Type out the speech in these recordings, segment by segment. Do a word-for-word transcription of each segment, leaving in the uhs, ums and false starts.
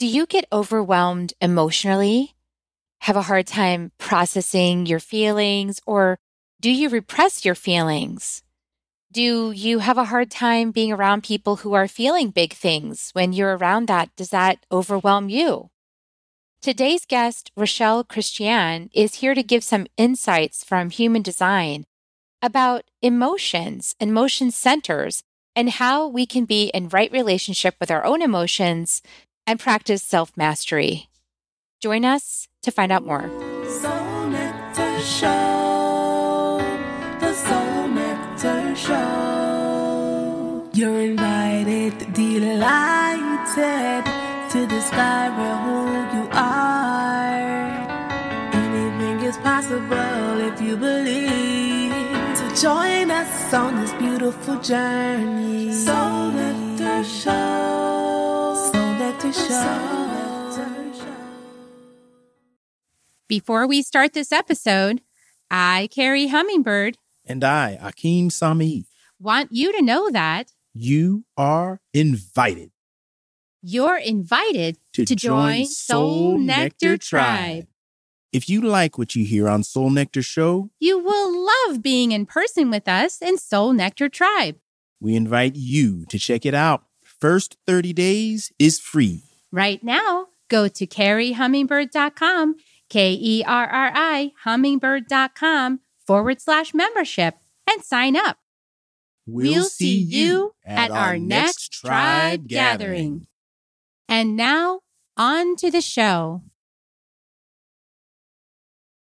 Do you get overwhelmed emotionally, have a hard time processing your feelings, or do you repress your feelings? Do you have a hard time being around people who are feeling big things? When you're around that, does that overwhelm you? Today's guest, Rochelle Christiane, is here to give some insights from Human Design about emotions, emotion centers, and how we can be in right relationship with our own emotions and practice self-mastery. Join us to find out more. Soul Nectar Show, the Soul Nectar Show. You're invited, delighted to discover who you are. Anything is possible if you believe. So join us on this beautiful journey. Soul Nectar Show. Soul Nectar Show. Before we start this episode, I, Carrie Hummingbird, and I, Akeem Sami, want you to know that you are invited. You're invited to, to join, join Soul Nectar, Nectar Tribe. If you like what you hear on Soul Nectar Show, you will love being in person with us in Soul Nectar Tribe. We invite you to check it out. First thirty days is free. Right now, go to kerry hummingbird dot com. K E R R I, hummingbird dot com forward slash membership and sign up. We'll, we'll see you at, at our, our next tribe gathering. gathering. And now, on to the show.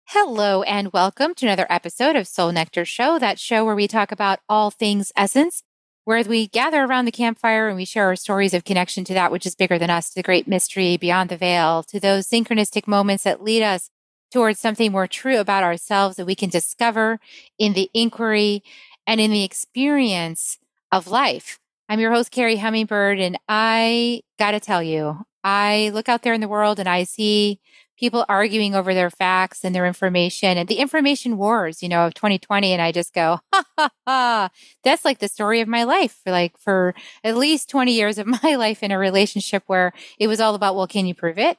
Hello and welcome to another episode of Soul Nectar Show, that show where we talk about all things essence, where we gather around the campfire and we share our stories of connection to that which is bigger than us, to the great mystery beyond the veil, to those synchronistic moments that lead us towards something more true about ourselves that we can discover in the inquiry and in the experience of life. I'm your host, Carrie Hummingbird, and I gotta tell you, I look out there in the world and I see people arguing over their facts and their information and the information wars, you know, of twenty twenty. And I just go, ha, ha, ha. That's like the story of my life for like for at least twenty years of my life in a relationship where it was all about, well, can you prove it?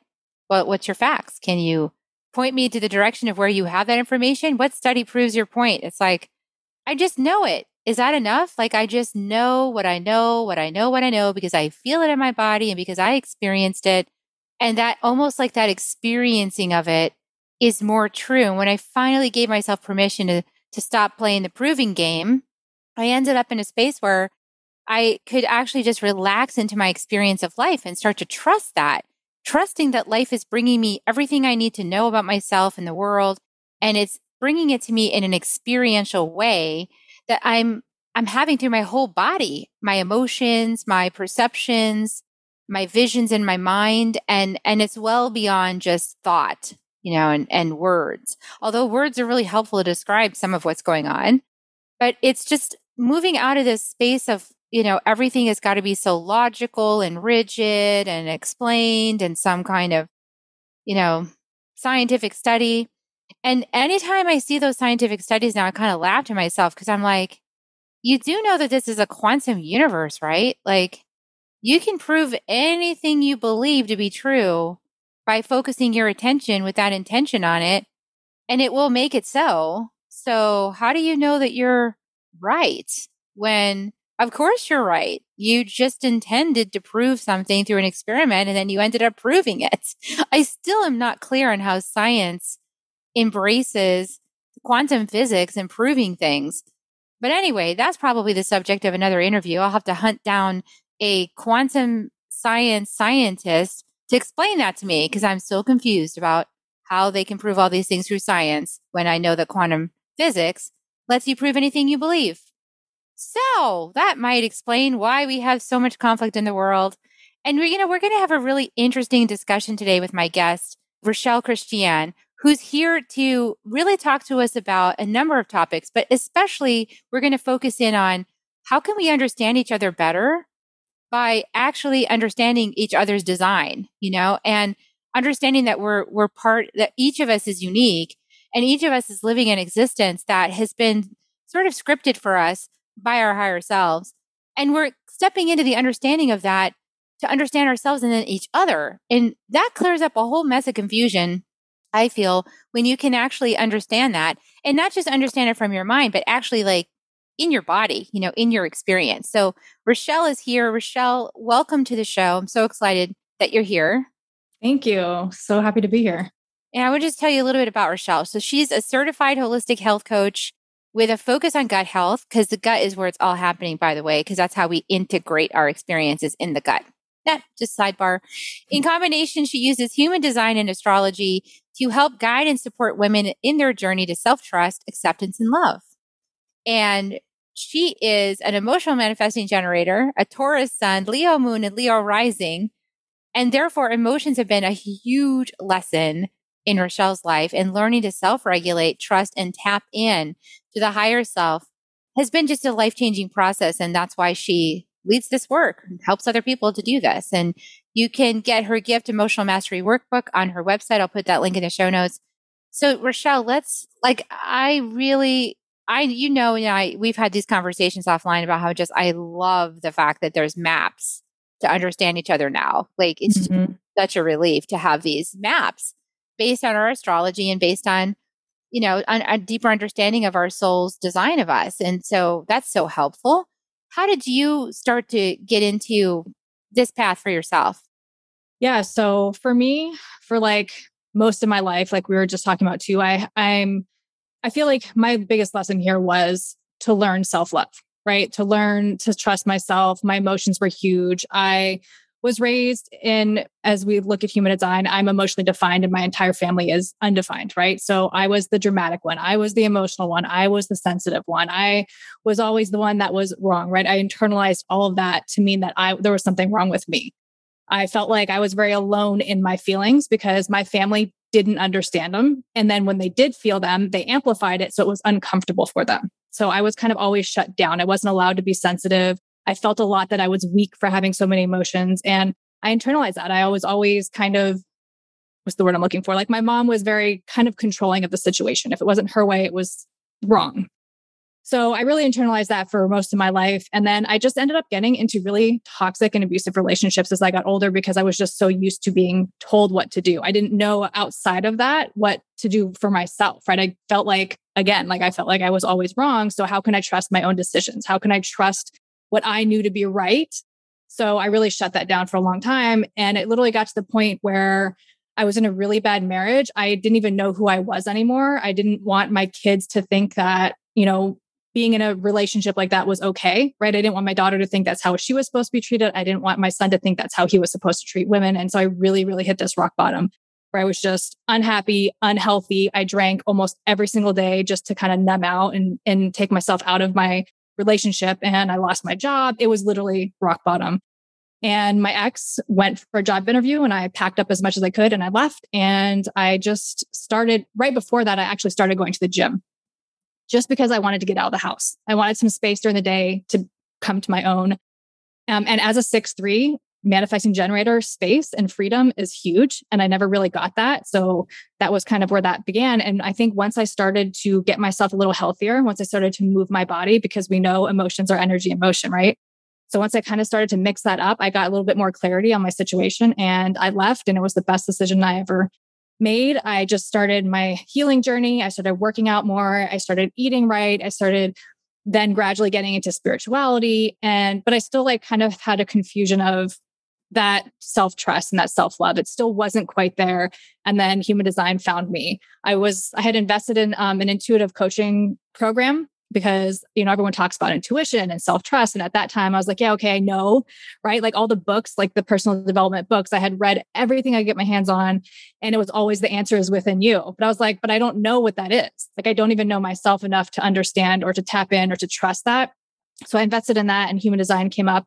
Well, what's your facts? Can you point me to the direction of where you have that information? What study proves your point? It's like, I just know it. Is that enough? Like, I just know what I know, what I know, what I know, because I feel it in my body and because I experienced it. And that almost like that experiencing of it is more true. And when I finally gave myself permission to, to stop playing the proving game, I ended up in a space where I could actually just relax into my experience of life and start to trust that, trusting that life is bringing me everything I need to know about myself and the world. And it's bringing it to me in an experiential way that I'm, I'm having through my whole body, my emotions, my perceptions, my visions in my mind, and and it's well beyond just thought, you know, and, and words. Although words are really helpful to describe some of what's going on, but it's just moving out of this space of, you know, everything has got to be so logical and rigid and explained and some kind of, you know, scientific study. And anytime I see those scientific studies now, I kind of laugh to myself because I'm like, you do know that this is a quantum universe, right? Like, you can prove anything you believe to be true by focusing your attention with that intention on it, and it will make it so. So how do you know that you're right when, of course, you're right? You just intended to prove something through an experiment, and then you ended up proving it. I still am not clear on how science embraces quantum physics and proving things. But anyway, that's probably the subject of another interview. I'll have to hunt down a quantum science scientist to explain that to me, because I'm so confused about how they can prove all these things through science when I know that quantum physics lets you prove anything you believe. So that might explain why we have so much conflict in the world. And we're, you know, we're going to have a really interesting discussion today with my guest, Rochelle Christiane, who's here to really talk to us about a number of topics, but especially we're going to focus in on how can we understand each other better by actually understanding each other's design, you know, and understanding that we're we're part, that each of us is unique and each of us is living an existence that has been sort of scripted for us by our higher selves. And we're stepping into the understanding of that to understand ourselves and then each other. And that clears up a whole mess of confusion, I feel, when you can actually understand that and not just understand it from your mind, but actually like in your body, you know, in your experience. So Rochelle is here. Rochelle, welcome to the show. I'm so excited that you're here. Thank you. So happy to be here. And I would just tell you a little bit about Rochelle. So she's a certified holistic health coach with a focus on gut health, because the gut is where it's all happening, by the way, because that's how we integrate our experiences in the gut. That just sidebar. In combination, she uses human design and astrology to help guide and support women in their journey to self-trust, acceptance, and love. And she is an emotional manifesting generator, a Taurus sun, Leo moon, and Leo rising. And therefore, emotions have been a huge lesson in Rochelle's life, and learning to self-regulate, trust, and tap in to the higher self has been just a life-changing process. And that's why she leads this work and helps other people to do this. And you can get her gift Emotional Mastery Workbook on her website. I'll put that link in the show notes. So Rochelle, let's like, I really, I, you know, and I, we've had these conversations offline about how just, I love the fact that there's maps to understand each other now. Like it's mm-hmm. such a relief to have these maps based on our astrology and based on, you know, on a deeper understanding of our soul's design of us. And so that's so helpful. How did you start to get into this path for yourself? Yeah. So for me, for like most of my life, like we were just talking about too, I, I'm, I feel like my biggest lesson here was to learn self-love, right? To learn to trust myself. My emotions were huge. I was raised in, as we look at human design, I'm emotionally defined and my entire family is undefined, right? So I was the dramatic one. I was the emotional one. I was the sensitive one. I was always the one that was wrong, right? I internalized all of that to mean that I there was something wrong with me. I felt like I was very alone in my feelings because my family didn't understand them. And then when they did feel them, they amplified it. So it was uncomfortable for them. So I was kind of always shut down. I wasn't allowed to be sensitive. I felt a lot that I was weak for having so many emotions. And I internalized that. I was always kind of, what's the word I'm looking for? Like my mom was very kind of controlling of the situation. If it wasn't her way, it was wrong. So I really internalized that for most of my life. And then I just ended up getting into really toxic and abusive relationships as I got older because I was just so used to being told what to do. I didn't know outside of that what to do for myself, right? I felt like, again, like I felt like I was always wrong. So how can I trust my own decisions? How can I trust what I knew to be right? So I really shut that down for a long time. And it literally got to the point where I was in a really bad marriage. I didn't even know who I was anymore. I didn't want my kids to think that, you know, being in a relationship like that was okay, right? I didn't want my daughter to think that's how she was supposed to be treated. I didn't want my son to think that's how he was supposed to treat women. And so I really, really hit this rock bottom where I was just unhappy, unhealthy. I drank almost every single day just to kind of numb out and, and take myself out of my relationship, and I lost my job. It was literally rock bottom. And my ex went for a job interview and I packed up as much as I could and I left. And I just started, right before that, I actually started going to the gym just because I wanted to get out of the house. I wanted some space during the day to come to my own. Um, and as a six three manifesting generator, space and freedom is huge. And I never really got that. So that was kind of where that began. And I think once I started to get myself a little healthier, once I started to move my body, because we know emotions are energy in motion, right? So once I kind of started to mix that up, I got a little bit more clarity on my situation and I left, and it was the best decision I ever made. I just started my healing journey. I started working out more. I started eating right. I started then gradually getting into spirituality. And, but I still like kind of had a confusion of that self-trust and that self-love. It still wasn't quite there. And then human design found me. I was, I had invested in um, an intuitive coaching program because, you know, everyone talks about intuition and self-trust. And at that time I was like, yeah, okay, I know, right? Like all the books, like the personal development books, I had read everything I could get my hands on. And it was always the answer is within you. But I was like, but I don't know what that is. Like, I don't even know myself enough to understand or to tap in or to trust that. So I invested in that and human design came up.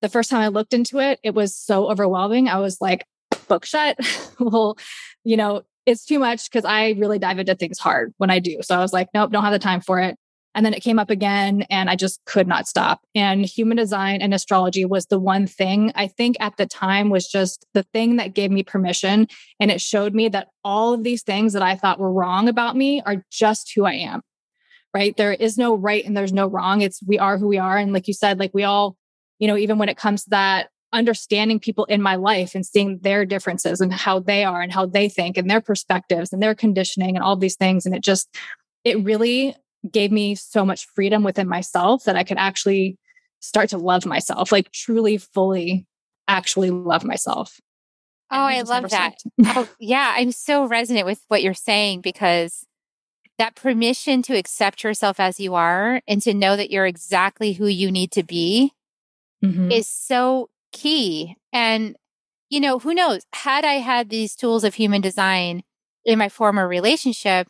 The first time I looked into it, it was so overwhelming. I was like, book shut. Well, you know, it's too much because I really dive into things hard when I do. So I was like, nope, don't have the time for it. And then it came up again and I just could not stop. And human design and astrology was the one thing I think at the time was just the thing that gave me permission. And it showed me that all of these things that I thought were wrong about me are just who I am, right? There is no right and there's no wrong. It's we are who we are. And like you said, like we all, you know, even when it comes to that understanding people in my life and seeing their differences and how they are and how they think and their perspectives and their conditioning and all these things. And it just, it really gave me so much freedom within myself that I could actually start to love myself, like truly, fully, actually love myself. Oh, I love that. Oh, yeah. I'm so resonant with what you're saying, because that permission to accept yourself as you are and to know that you're exactly who you need to be mm-hmm. is so key. And, you know, who knows? Had I had these tools of human design in my former relationship,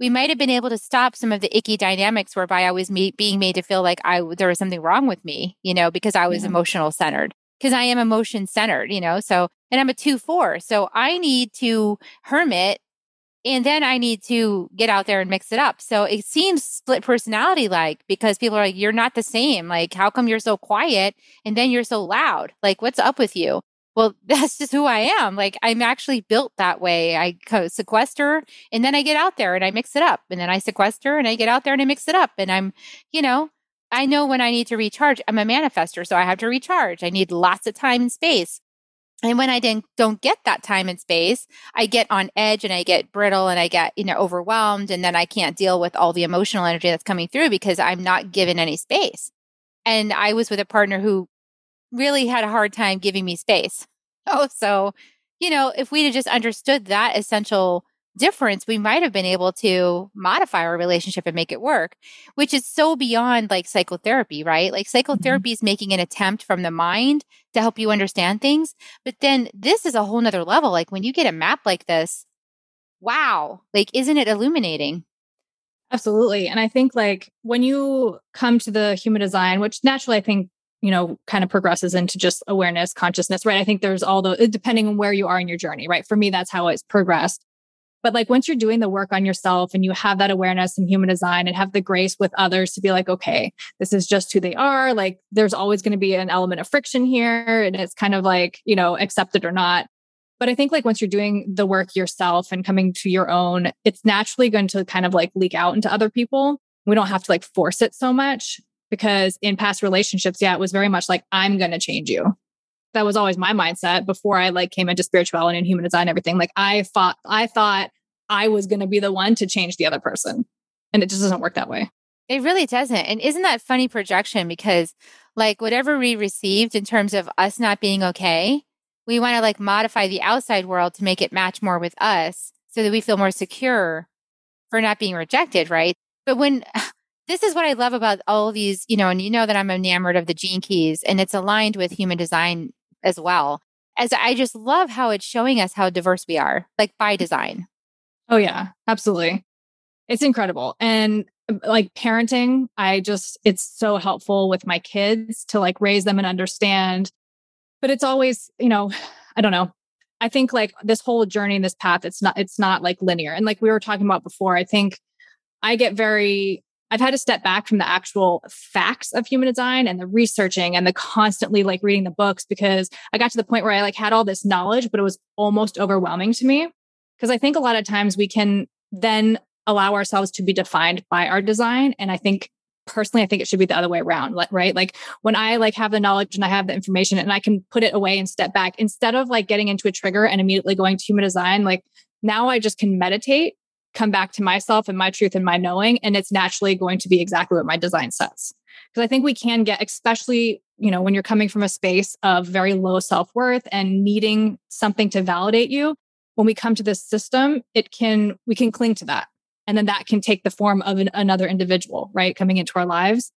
we might have been able to stop some of the icky dynamics whereby I was me- being made to feel like I there was something wrong with me, you know, because I was yeah. emotional centered. Because I am emotion centered, you know, so, and I'm a two four. So I need to hermit and then I need to get out there and mix it up. So it seems split personality like, because people are like, you're not the same. Like, how come you're so quiet and then you're so loud? Like, what's up with you? Well, that's just who I am. Like, I'm actually built that way. I sequester and then I get out there and I mix it up. And then I sequester and I get out there and I mix it up. And I'm, you know, I know when I need to recharge. I'm a manifester, so I have to recharge. I need lots of time and space. And when I didn't, don't get that time and space, I get on edge and I get brittle and I get, you know, overwhelmed. And then I can't deal with all the emotional energy that's coming through because I'm not given any space. And I was with a partner who really had a hard time giving me space. Oh, so, you know, if we had just understood that essential difference, we might have been able to modify our relationship and make it work, which is so beyond like psychotherapy, right? Like psychotherapy is making an attempt from the mind to help you understand things. But then this is a whole nother level. Like when you get a map like this, wow, like isn't it illuminating? Absolutely. And I think like when you come to the human design, which naturally I think, you know, kind of progresses into just awareness, consciousness, right? I think there's all the, depending on where you are in your journey, right? For me, that's how it's progressed. But like once you're doing the work on yourself and you have that awareness in human design and have the grace with others to be like, okay, this is just who they are. Like there's always going to be an element of friction here. And it's kind of like, you know, accepted or not. But I think like once you're doing the work yourself and coming to your own, it's naturally going to kind of like leak out into other people. We don't have to like force it so much, because in past relationships, yeah, it was very much like, I'm going to change you. That was always my mindset before I like came into spirituality and human design and everything. Like I thought, I thought I was going to be the one to change the other person. And it just doesn't work that way. It really doesn't. And isn't that funny projection? Because like whatever we received in terms of us not being okay, we want to like modify the outside world to make it match more with us so that we feel more secure for not being rejected. Right. But when this is what I love about all these, you know, and you know that I'm enamored of the Gene Keys, and it's aligned with human design as well, as I just love how it's showing us how diverse we are, like by design. Oh yeah, absolutely. It's incredible. And like parenting, I just, it's so helpful with my kids to like raise them and understand, but it's always, you know, I don't know. I think like this whole journey, this path, it's not, it's not like linear. And like we were talking about before, I think I get very, I've had to step back from the actual facts of human design and the researching and the constantly like reading the books, because I got to the point where I like had all this knowledge, but it was almost overwhelming to me. Because I think a lot of times we can then allow ourselves to be defined by our design. And I think personally, I think it should be the other way around, right? Like when I like have the knowledge and I have the information and I can put it away and step back, instead of like getting into a trigger and immediately going to human design, like now I just can meditate, come back to myself and my truth and my knowing. And it's naturally going to be exactly what my design says. Because I think we can get, especially, you know, when you're coming from a space of very low self-worth and needing something to validate you, when we come to this system, it can, we can cling to that. And then that can take the form of an, another individual, right? Coming into our lives.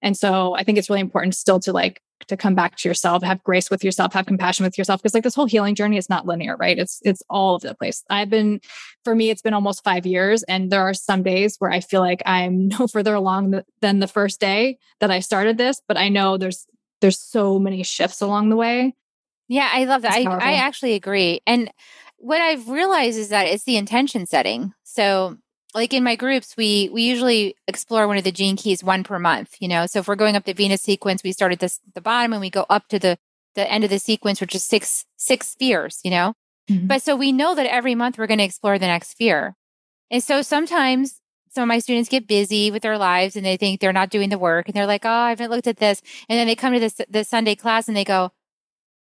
And so I think it's really important still to like, to come back to yourself, have grace with yourself, have compassion with yourself. Cause like this whole healing journey is not linear, right? It's, it's all over the place. I've been, for me, it's been almost five years. And there are some days where I feel like I'm no further along th- than the first day that I started this, but I know there's, there's so many shifts along the way. Yeah. I love that. I, I actually agree. And what I've realized is that it's the intention setting. So like in my groups, we we usually explore one of the Gene Keys one per month, you know? So if we're going up the Venus sequence, we start at this, the bottom and we go up to the, the end of the sequence, which is six six spheres, you know? Mm-hmm. But so we know that every month we're going to explore the next sphere. And so sometimes some of my students get busy with their lives and they think they're not doing the work and they're like, oh, I haven't looked at this. And then they come to this, this Sunday class and they go,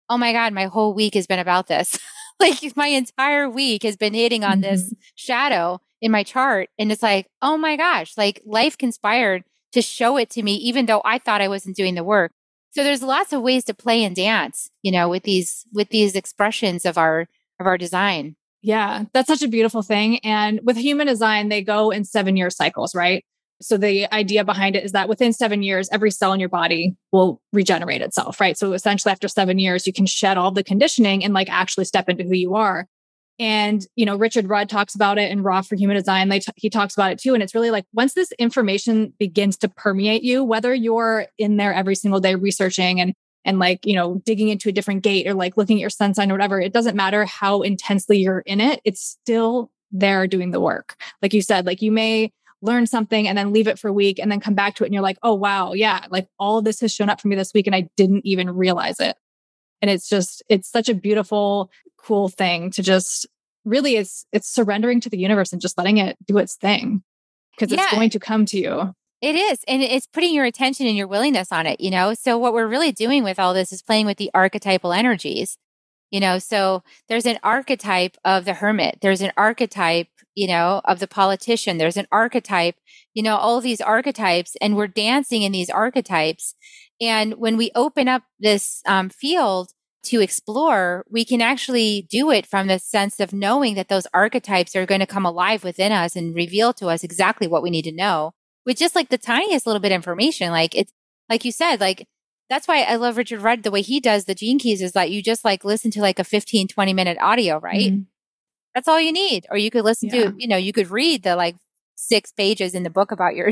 oh my God, my whole week has been about this. Like my entire week has been hitting on mm-hmm. this shadow in my chart. And it's like, oh my gosh, like life conspired to show it to me, even though I thought I wasn't doing the work. So there's lots of ways to play and dance, you know, with these, with these expressions of our, of our design. Yeah. That's such a beautiful thing. And with human design, they go in seven year cycles, right? So the idea behind it is that within seven years, every cell in your body will regenerate itself, right? So essentially after seven years, you can shed all the conditioning and like actually step into who you are. And, you know, Richard Rudd talks about it in Raw for Human Design. They t- he talks about it too. And it's really like, once this information begins to permeate you, whether you're in there every single day researching and, and like, you know, digging into a different gate or like looking at your sun sign or whatever, it doesn't matter how intensely you're in it. It's still there doing the work. Like you said, like you may learn something and then leave it for a week and then come back to it. And you're like, oh, wow. Yeah. Like all of this has shown up for me this week and I didn't even realize it. And it's just, it's such a beautiful, cool thing to just really, it's, it's surrendering to the universe and just letting it do its thing because yeah, it's going to come to you. It is. And it's putting your attention and your willingness on it, you know? So what we're really doing with all this is playing with the archetypal energies, you know? So there's an archetype of the hermit. There's an archetype, you know, of the politician. There's an archetype, you know, all these archetypes, and we're dancing in these archetypes. And when we open up this um, field to explore, we can actually do it from the sense of knowing that those archetypes are going to come alive within us and reveal to us exactly what we need to know with just like the tiniest little bit of information. Like it's, like you said, like, that's why I love Richard Rudd. The way he does the Gene Keys is that you just like listen to like a fifteen, twenty minute audio, right? Mm-hmm. That's all you need. Or you could listen yeah. to, you know, you could read the like six pages in the book about your,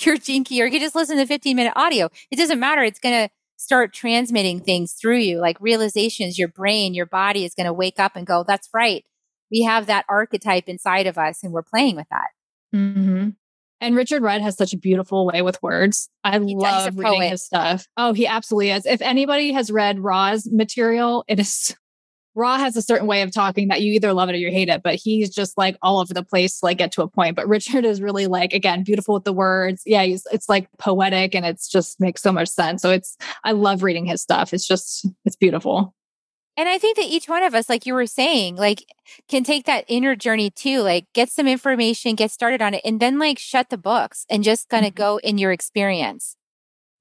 your gene key, or you could just listen to fifteen minute audio. It doesn't matter. It's going to start transmitting things through you, like realizations, your brain, your body is going to wake up and go, that's right. We have that archetype inside of us and we're playing with that. Mm-hmm. And Richard Rudd has such a beautiful way with words. I he love reading poet. his stuff. Oh, he absolutely is. If anybody has read Raw's material, it is Raw has a certain way of talking that you either love it or you hate it, but he's just like all over the place to like get to a point. But Richard is really like, again, beautiful with the words. Yeah, he's, it's like poetic and it's just makes so much sense. So it's, I love reading his stuff. It's just, it's beautiful. And I think that each one of us, like you were saying, like can take that inner journey too, like get some information, get started on it, and then like shut the books and just kind of mm-hmm. go in your experience.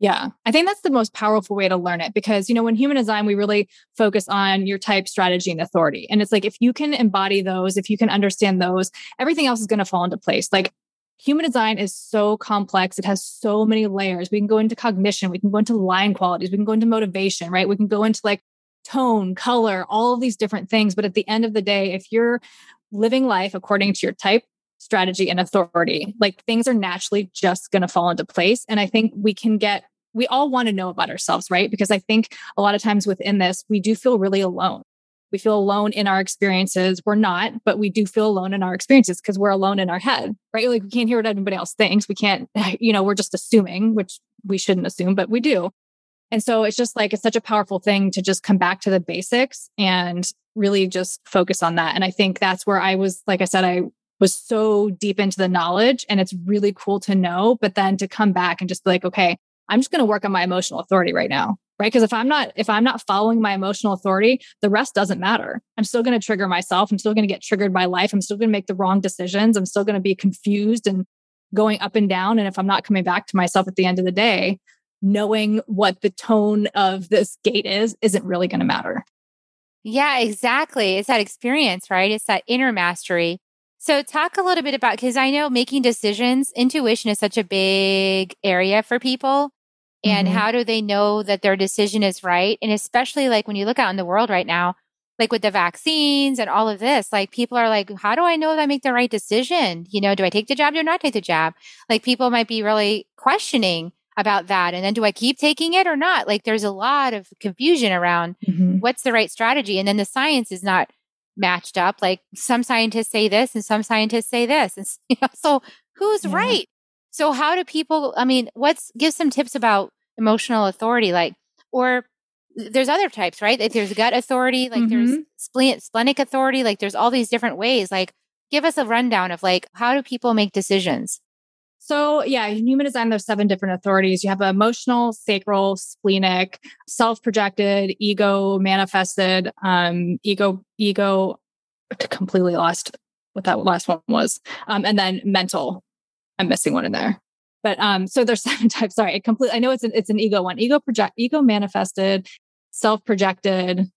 Yeah. I think that's the most powerful way to learn it because, you know, when human design, we really focus on your type, strategy, and authority. And it's like, if you can embody those, if you can understand those, everything else is going to fall into place. Like human design is so complex. It has so many layers. We can go into cognition. We can go into line qualities. We can go into motivation, right? We can go into like tone, color, all of these different things. But at the end of the day, if you're living life according to your type, strategy, and authority, like things are naturally just going to fall into place. And I think we can get, we all want to know about ourselves, right? Because I think a lot of times within this, we do feel really alone. We feel alone in our experiences. We're not, but we do feel alone in our experiences because we're alone in our head, right? Like we can't hear what everybody else thinks. We can't, you know, we're just assuming, which we shouldn't assume, but we do. And so it's just like, it's such a powerful thing to just come back to the basics and really just focus on that. And I think that's where I was, like I said, I was so deep into the knowledge and it's really cool to know, but then to come back and just be like, okay, I'm just going to work on my emotional authority right now, right? Because if I'm not, if I'm not following my emotional authority, the rest doesn't matter. I'm still going to trigger myself. I'm still going to get triggered by life. I'm still going to make the wrong decisions. I'm still going to be confused and going up and down. And if I'm not coming back to myself at the end of the day, knowing what the tone of this gate is, isn't really going to matter. Yeah, exactly. It's that experience, right? It's that inner mastery. So talk a little bit about, because I know making decisions, intuition is such a big area for people. And mm-hmm. how do they know that their decision is right? And especially like when you look out in the world right now, like with the vaccines and all of this, like people are like, how do I know that I make the right decision? You know, do I take the jab? Do I not take the jab? Like people might be really questioning about that. And then do I keep taking it or not? Like there's a lot of confusion around mm-hmm. what's the right strategy. And then the science is not matched up. Like some scientists say this and some scientists say this. And you know, so who's yeah. right? So how do people, I mean, what's, give some tips about emotional authority, like, or there's other types, right? Like there's gut authority, like mm-hmm. there's splen- splenic authority, like there's all these different ways. Like give us a rundown of like, how do people make decisions? So yeah, in Human Design, there's seven different authorities. You have emotional, sacral, splenic, self-projected, ego manifested, um, ego, ego, completely lost what that last one was. Um, and then mental, I'm missing one in there. But um, so there's seven types. Sorry, it completely, I know it's an, it's an ego one, ego project, ego manifested, self-projected.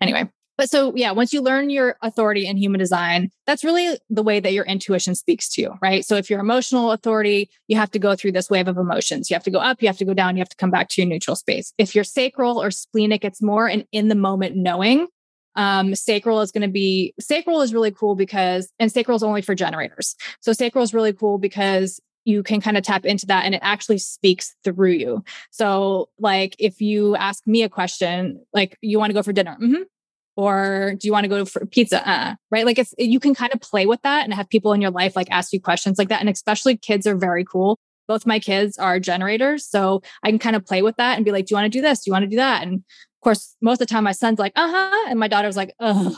Anyway. But so yeah, once you learn your authority in Human Design, that's really the way that your intuition speaks to you, right? So if you're emotional authority, you have to go through this wave of emotions. You have to go up, you have to go down, you have to come back to your neutral space. If you're sacral or splenic, it's more an in the moment knowing. Um, sacral is going to be, sacral is really cool because, and sacral is only for generators. So sacral is really cool because you can kind of tap into that and it actually speaks through you. So like, if you ask me a question, like you want to go for dinner, mm-hmm. Or do you want to go for pizza? Uh, right? Like it's, you can kind of play with that and have people in your life like ask you questions like that. And especially kids are very cool. Both my kids are generators. So I can kind of play with that and be like, do you want to do this? Do you want to do that? And of course, most of the time my son's like, uh-huh. And my daughter's like, ugh.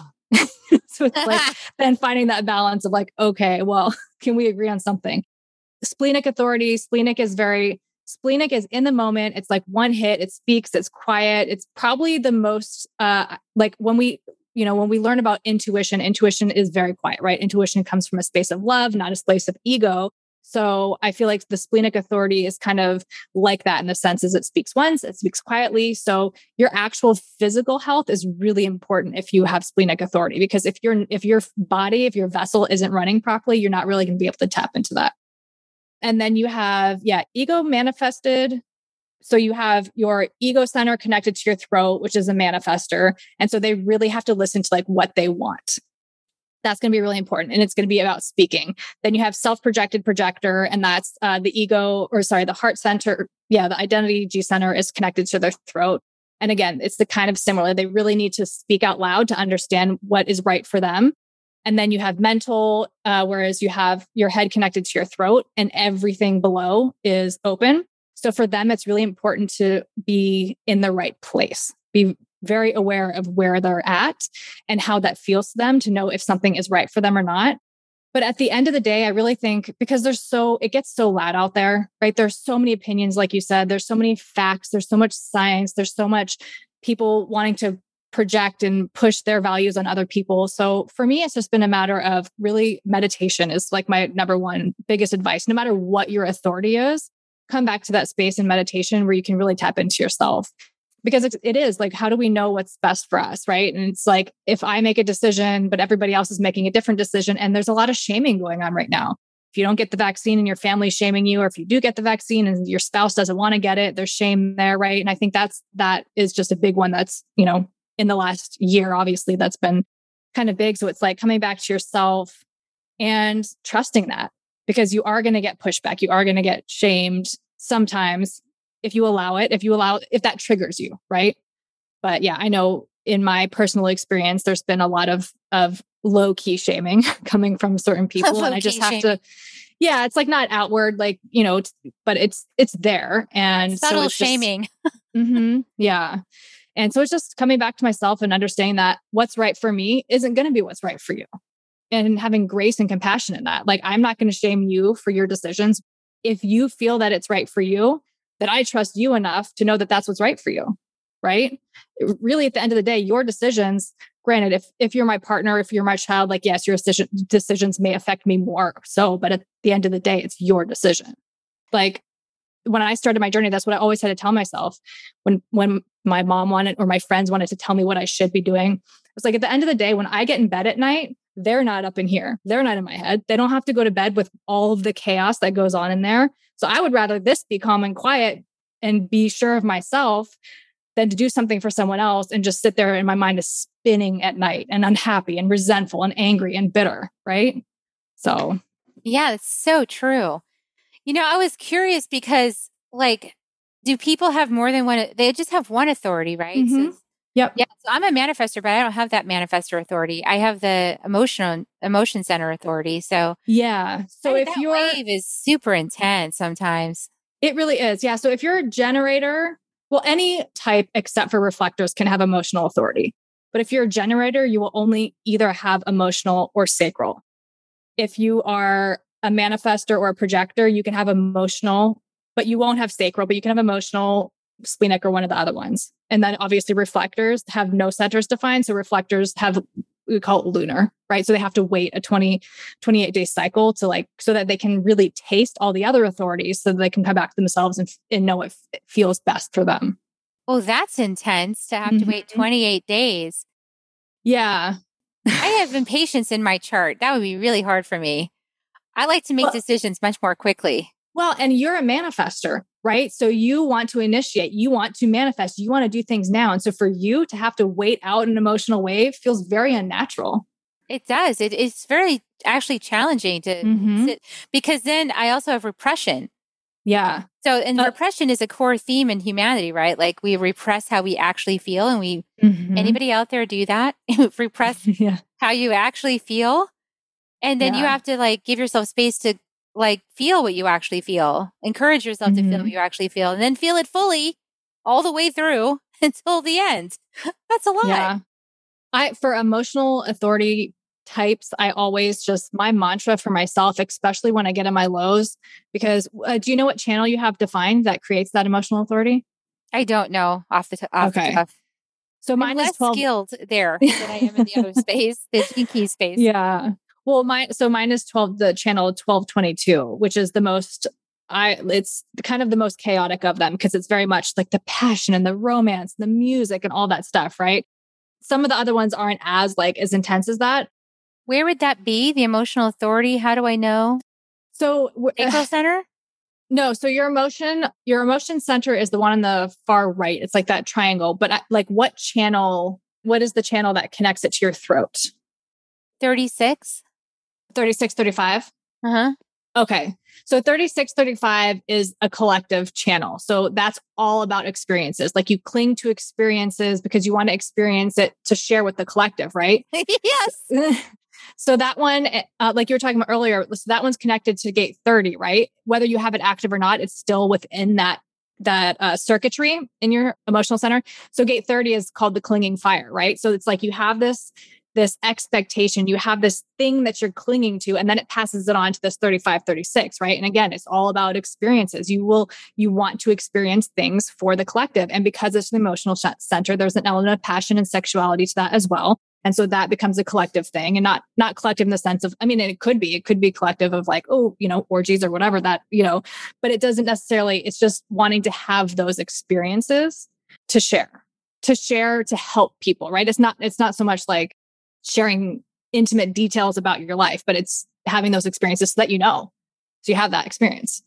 So it's like then finding that balance of like, okay, well, can we agree on something? Splenic authority. Splenic is very... Splenic is in the moment. It's like one hit, it speaks, it's quiet. It's probably the most, uh, like when we, you know, when we learn about intuition, intuition is very quiet, right? Intuition comes from a space of love, not a place of ego. So I feel like the splenic authority is kind of like that in the sense is it speaks once, it speaks quietly. So your actual physical health is really important if you have splenic authority, because if your if your body, if your vessel isn't running properly, you're not really going to be able to tap into that. And then you have, yeah, ego manifested. So you have your ego center connected to your throat, which is a manifester. And so they really have to listen to like what they want. That's going to be really important. And it's going to be about speaking. Then you have self-projected projector, and that's uh, the ego, or sorry, the heart center. Yeah, the identity G center is connected to their throat. And again, it's the kind of similar, they really need to speak out loud to understand what is right for them. And then you have mental, uh, whereas you have your head connected to your throat and everything below is open. So for them, it's really important to be in the right place, be very aware of where they're at and how that feels to them to know if something is right for them or not. But at the end of the day, I really think because there's so, it gets so loud out there, right? There's so many opinions, like you said, there's so many facts, there's so much science, there's so much people wanting to project and push their values on other people. So for me, it's just been a matter of really meditation is like my number one biggest advice. No matter what your authority is, come back to that space in meditation where you can really tap into yourself. Because it's, it is like, how do we know what's best for us, right? And it's like, if I make a decision, but everybody else is making a different decision, and there's a lot of shaming going on right now. If you don't get the vaccine and your family's shaming you, or if you do get the vaccine and your spouse doesn't want to get it, there's shame there, right? And I think that's, that is just a big one that's, you know, in the last year, obviously, that's been kind of big. So it's like coming back to yourself and trusting that, because you are going to get pushback. You are going to get shamed sometimes if you allow it, if you allow, if that triggers you, right? But yeah, I know in my personal experience, there's been a lot of of low-key shaming coming from certain people. Low-key and I just have shame. to, yeah, it's like not outward, like, you know, t- but it's, it's there. And subtle so it's shaming. Just, mm-hmm, yeah. And so it's just coming back to myself and understanding that what's right for me isn't going to be what's right for you, and having grace and compassion in that. Like, I'm not going to shame you for your decisions. If you feel that it's right for you, that I trust you enough to know that that's what's right for you. Right. It, really, at the end of the day, your decisions, granted, if, if you're my partner, if you're my child, like, yes, your decision, decisions may affect me more so, but at the end of the day, it's your decision. Like, when I started my journey, that's what I always had to tell myself. When, when my mom wanted, or my friends wanted to tell me what I should be doing, it's like, at the end of the day, when I get in bed at night, they're not up in here. They're not in my head. They don't have to go to bed with all of the chaos that goes on in there. So I would rather this be calm and quiet and be sure of myself than to do something for someone else and just sit there and my mind is spinning at night and unhappy and resentful and angry and bitter. Right. So. Yeah, it's so true. You know, I was curious because, like, do people have more than one? They just have one authority, right? Mm-hmm. So, yep. Yeah. So I'm a manifester, but I don't have that manifester authority. I have the emotional emotion center authority. So yeah. So if your wave is super intense sometimes. It really is. Yeah. So if you're a generator, well, any type except for reflectors can have emotional authority. But if you're a generator, you will only either have emotional or sacral. If you are a manifestor or a projector, you can have emotional, but you won't have sacral, but you can have emotional, splenic, or one of the other ones. And then obviously reflectors have no centers defined. So reflectors have, we call it lunar, right? So they have to wait a twenty, twenty-eight day cycle to like, so that they can really taste all the other authorities so that they can come back to themselves and, and know what f- feels best for them. Oh, that's intense to have mm-hmm. to wait twenty-eight days. Yeah. I have impatience in my chart. That would be really hard for me. I like to make well, decisions much more quickly. Well, and you're a manifester, right? So you want to initiate, you want to manifest, you want to do things now. And so for you to have to wait out an emotional wave feels very unnatural. It does. It, it's very actually challenging to mm-hmm. sit, because then I also have repression. Yeah. So, and uh, repression is a core theme in humanity, right? Like we repress how we actually feel, and we, mm-hmm. anybody out there do that? Repress yeah. how you actually feel. And then yeah. you have to like give yourself space to like feel what you actually feel, encourage yourself mm-hmm. to feel what you actually feel, and then feel it fully all the way through until the end. That's a lot. Yeah. I, for emotional authority types, I always just, my mantra for myself, especially when I get in my lows, because uh, do you know what channel you have defined that creates that emotional authority? I don't know off the top. Okay. The top. So mine I'm less is twelve skilled there than I am in the other space, the Gene Keys space. Yeah. Well, my, so mine is twelve, the channel twelve twenty-two, which is the most, I, it's kind of the most chaotic of them, because it's very much like the passion and the romance, the music and all that stuff, right? Some of the other ones aren't as like, as intense as that. Where would that be? The emotional authority? How do I know? So sacral uh, center? No. So your emotion, your emotion center is the one on the far right. It's like that triangle, but I, like what channel, what is the channel that connects it to your throat? thirty-six. thirty-six, thirty-five. Uh-huh. Okay. So thirty-six, thirty-five is a collective channel. So that's all about experiences. Like you cling to experiences because you want to experience it to share with the collective, right? Yes. So that one, uh, like you were talking about earlier, so that one's connected to gate thirty, right? Whether you have it active or not, it's still within that that uh, circuitry in your emotional center. So gate thirty is called the clinging fire, right? So it's like you have this this expectation, you have this thing that you're clinging to, and then it passes it on to this thirty-five, thirty-six, right? And again, it's all about experiences. You will, you want to experience things for the collective. And because it's an emotional center, there's an element of passion and sexuality to that as well. And so that becomes a collective thing, and not, not collective in the sense of, I mean, it could be, it could be collective of like, oh, you know, orgies or whatever that, you know, but it doesn't necessarily, it's just wanting to have those experiences to share, to share, to help people, right? It's not, it's not so much like sharing intimate details about your life, but it's having those experiences so that you know, so you have that experience.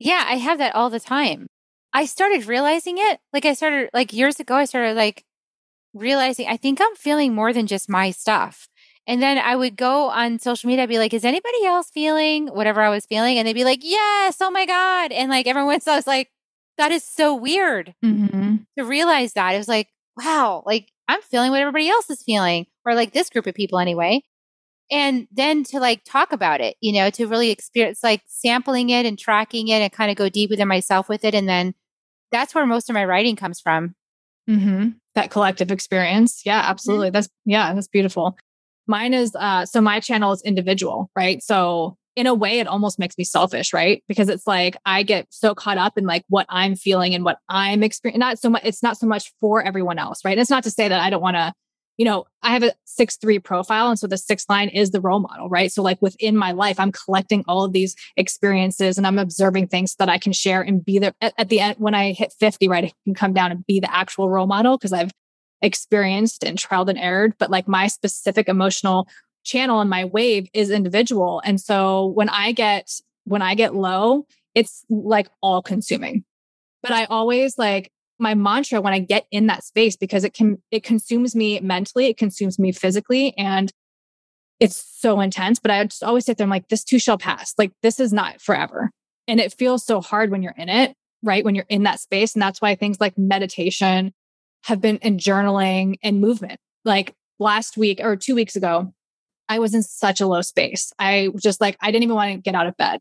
Yeah, I have that all the time. I started realizing it. Like I started like years ago, I started like realizing, I think I'm feeling more than just my stuff. And then I would go on social media, I'd be like, is anybody else feeling whatever I was feeling? And they'd be like, yes, oh my God. And like everyone's, I was like, that is so weird mm-hmm. to realize that. It was like, wow, like I'm feeling what everybody else is feeling, or like this group of people anyway. And then to like talk about it, you know, to really experience, like sampling it and tracking it and kind of go deep within myself with it. And then that's where most of my writing comes from. Mm-hmm. That collective experience. Yeah, absolutely. Mm-hmm. That's, yeah, that's beautiful. Mine is, uh, so my channel is individual, right? So in a way, it almost makes me selfish, right? Because it's like, I get so caught up in like what I'm feeling and what I'm experiencing. Not so much, it's not so much for everyone else, right? And it's not to say that I don't want to, you know, I have a six three profile. And so the sixth line is the role model, right? So like within my life, I'm collecting all of these experiences and I'm observing things that I can share and be there at, at the end. When I hit fifty, right, I can come down and be the actual role model because I've experienced and trialed and erred. But like my specific emotional channel and my wave is individual. And so when I get, when I get low, it's like all consuming, but I always like my mantra when I get in that space, because it can, it consumes me mentally, it consumes me physically, and it's so intense, but I just always sit there. I'm like, this too shall pass. Like this is not forever. And it feels so hard when you're in it, right? When you're in that space. And that's why things like meditation have been, and journaling and movement. Like last week or two weeks ago, I was in such a low space. I just like, I didn't even want to get out of bed.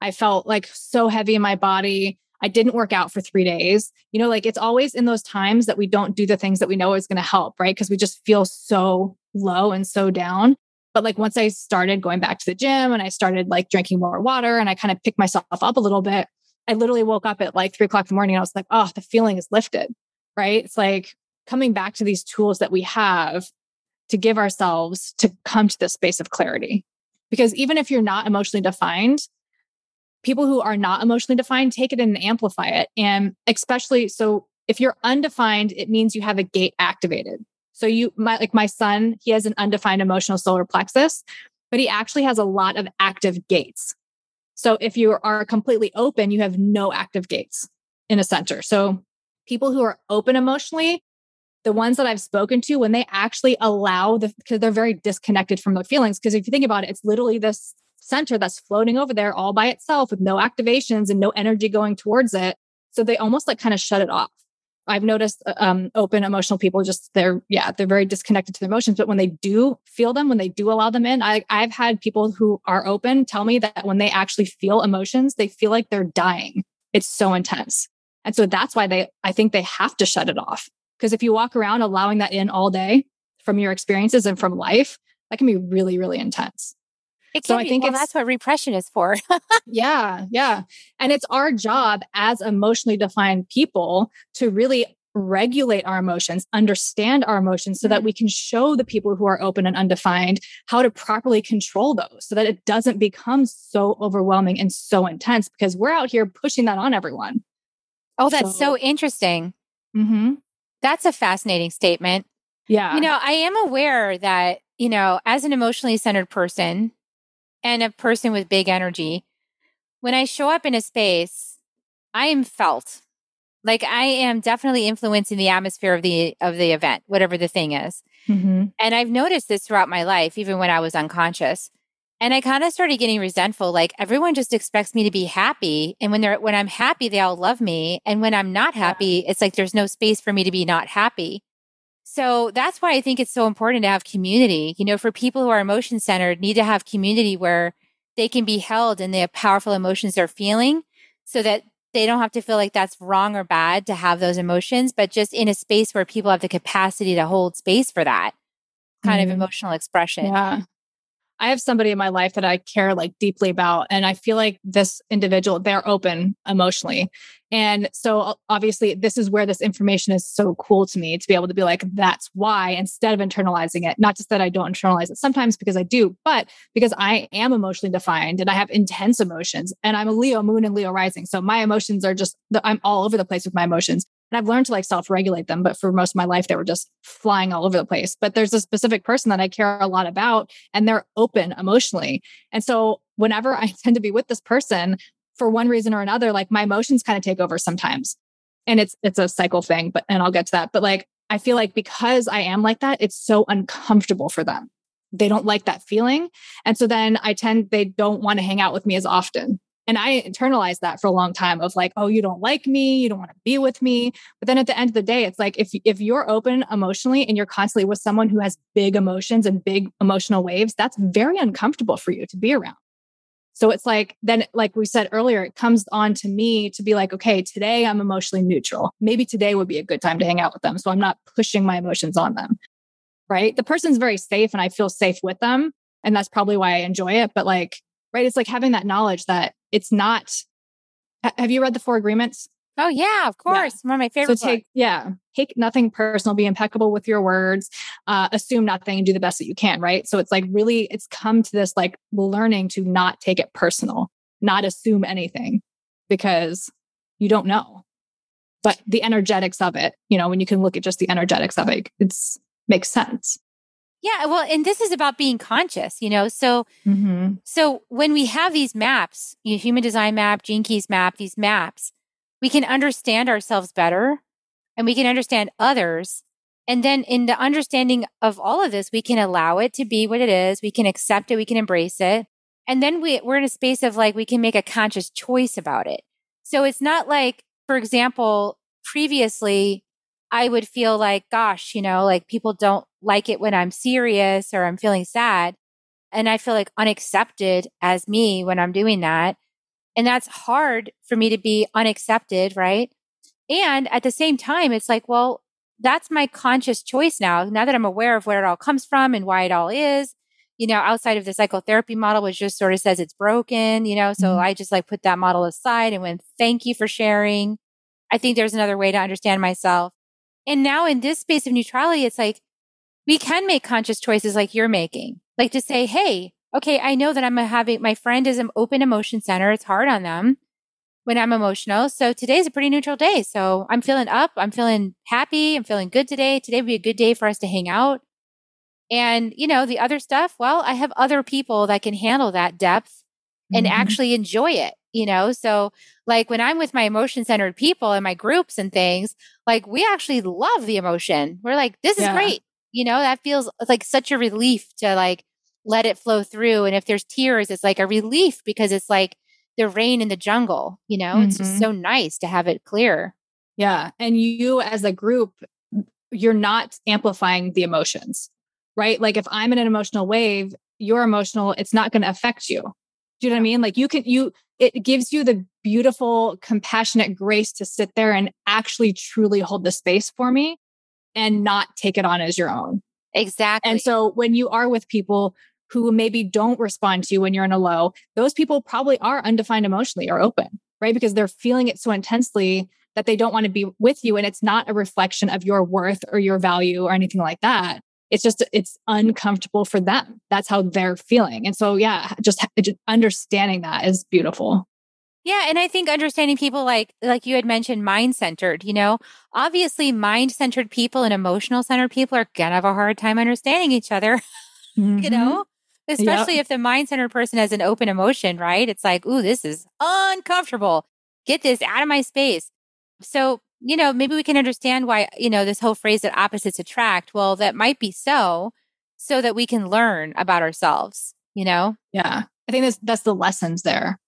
I felt like so heavy in my body. I didn't work out for three days. You know, like it's always in those times that we don't do the things that we know is going to help, right? Because we just feel so low and so down. But like once I started going back to the gym and I started like drinking more water and I kind of picked myself up a little bit, I literally woke up at like three o'clock in the morning and I was like, oh, the feeling is lifted, right? It's like coming back to these tools that we have to give ourselves to come to this space of clarity. Because even if you're not emotionally defined, people who are not emotionally defined take it and amplify it. And especially, so if you're undefined, it means you have a gate activated. So you, my, like my son, he has an undefined emotional solar plexus, but he actually has a lot of active gates. So if you are completely open, you have no active gates in a center. So people who are open emotionally, the ones that I've spoken to, when they actually allow the, because they're very disconnected from their feelings. Because if you think about it, it's literally this center that's floating over there all by itself with no activations and no energy going towards it. So they almost like kind of shut it off. I've noticed um, open emotional people, just they're, yeah, they're very disconnected to their emotions. But when they do feel them, when they do allow them in, I, I've had people who are open tell me that when they actually feel emotions, they feel like they're dying. It's so intense. And so that's why they, I think they have to shut it off. Because if you walk around allowing that in all day from your experiences and from life, that can be really, really intense. It so I think be, well, that's what repression is for. yeah. Yeah. And it's our job as emotionally defined people to really regulate our emotions, understand our emotions so mm-hmm. that we can show the people who are open and undefined how to properly control those so that it doesn't become so overwhelming and so intense because we're out here pushing that on everyone. Oh, that's so, so interesting. Mm-hmm. That's a fascinating statement. Yeah. You know, I am aware that, you know, as an emotionally centered person, and a person with big energy, when I show up in a space, I am felt. Like I am definitely influencing the atmosphere of the of the event, whatever the thing is. Mm-hmm. And I've noticed this throughout my life, even when I was unconscious. And I kind of started getting resentful. Like everyone just expects me to be happy, and when they're when I'm happy, they all love me. And when I'm not happy, it's like there's no space for me to be not happy. So that's why I think it's so important to have community, you know, for people who are emotion centered need to have community where they can be held in the powerful emotions they're feeling so that they don't have to feel like that's wrong or bad to have those emotions, but just in a space where people have the capacity to hold space for that kind mm-hmm. of emotional expression. Yeah. I have somebody in my life that I care like deeply about. And I feel like this individual, they're open emotionally. And so obviously this is where this information is so cool to me to be able to be like, that's why, instead of internalizing it, not just that I don't internalize it sometimes because I do, but because I am emotionally defined and I have intense emotions and I'm a Leo moon and Leo rising. So my emotions are just, I'm all over the place with my emotions. And I've learned to like self-regulate them, but for most of my life, they were just flying all over the place. But there's a specific person that I care a lot about and they're open emotionally. And so whenever I tend to be with this person, for one reason or another, like my emotions kind of take over sometimes. And it's it's a cycle thing, but and I'll get to that. But like, I feel like because I am like that, it's so uncomfortable for them. They don't like that feeling. And so then I tend, they don't want to hang out with me as often. And I internalized that for a long time of like, oh, you don't like me. You don't want to be with me. But then at the end of the day, it's like, if if you're open emotionally and you're constantly with someone who has big emotions and big emotional waves, that's very uncomfortable for you to be around. So it's like, then like we said earlier, it comes on to me to be like, okay, today I'm emotionally neutral. Maybe today would be a good time to hang out with them. So I'm not pushing my emotions on them, right? The person's very safe and I feel safe with them. And that's probably why I enjoy it. But like, right, it's like having that knowledge that it's not. Have you read The Four Agreements? Oh yeah, of course. Yeah. One of my favorite. So take, yeah, take nothing personal, be impeccable with your words, uh, assume nothing and do the best that you can. Right. So it's like really, it's come to this like learning to not take it personal, not assume anything because you don't know, but the energetics of it, you know, when you can look at just the energetics of it, it's makes sense. Yeah. Well, and this is about being conscious, you know, so, mm-hmm. so when we have these maps, you know, Human Design map, Gene Keys map, these maps, we can understand ourselves better and we can understand others. And then in the understanding of all of this, we can allow it to be what it is. We can accept it. We can embrace it. And then we, we're in a space of like, we can make a conscious choice about it. So it's not like, for example, previously, I would feel like, gosh, you know, like people don't like it when I'm serious or I'm feeling sad. And I feel like unaccepted as me when I'm doing that. And that's hard for me to be unaccepted, right? And at the same time, it's like, well, that's my conscious choice now. Now that I'm aware of where it all comes from and why it all is, you know, outside of the psychotherapy model, which just sort of says it's broken, you know, so mm-hmm. I just like put that model aside and went, thank you for sharing. I think there's another way to understand myself. And now in this space of neutrality, it's like, we can make conscious choices like you're making, like to say, hey, okay, I know that I'm having, my friend is an open emotion center. It's hard on them when I'm emotional. So today's a pretty neutral day. So I'm feeling up. I'm feeling happy. I'm feeling good today. Today would be a good day for us to hang out. And, you know, the other stuff, well, I have other people that can handle that depth and mm-hmm. actually enjoy it, you know? So like when I'm with my emotion-centered people and my groups and things, like we actually love the emotion. We're like, this is yeah. great. You know, that feels like such a relief to like, let it flow through. And if there's tears, it's like a relief because it's like the rain in the jungle, you know, mm-hmm. it's just so nice to have it clear. Yeah. And you as a group, you're not amplifying the emotions, right? Like if I'm in an emotional wave, you're emotional, it's not going to affect you. Do you know what I mean? Like you can, you, it gives you the beautiful, compassionate grace to sit there and actually truly hold the space for me and not take it on as your own. Exactly. And so when you are with people who maybe don't respond to you when you're in a low, those people probably are undefined emotionally or open, right? Because they're feeling it so intensely that they don't want to be with you. And it's not a reflection of your worth or your value or anything like that. It's just, it's uncomfortable for them. That's how they're feeling. And so, yeah, just, just understanding that is beautiful. Yeah. And I think understanding people like, like you had mentioned, mind-centered, you know, obviously mind-centered people and emotional-centered people are going to have a hard time understanding each other, mm-hmm. you know, especially yep. if the mind-centered person has an open emotion, right? It's like, ooh, this is uncomfortable. Get this out of my space. So, you know, maybe we can understand why, you know, this whole phrase that opposites attract. Well, that might be so, so that we can learn about ourselves, you know? Yeah. I think that's, that's the lessons there.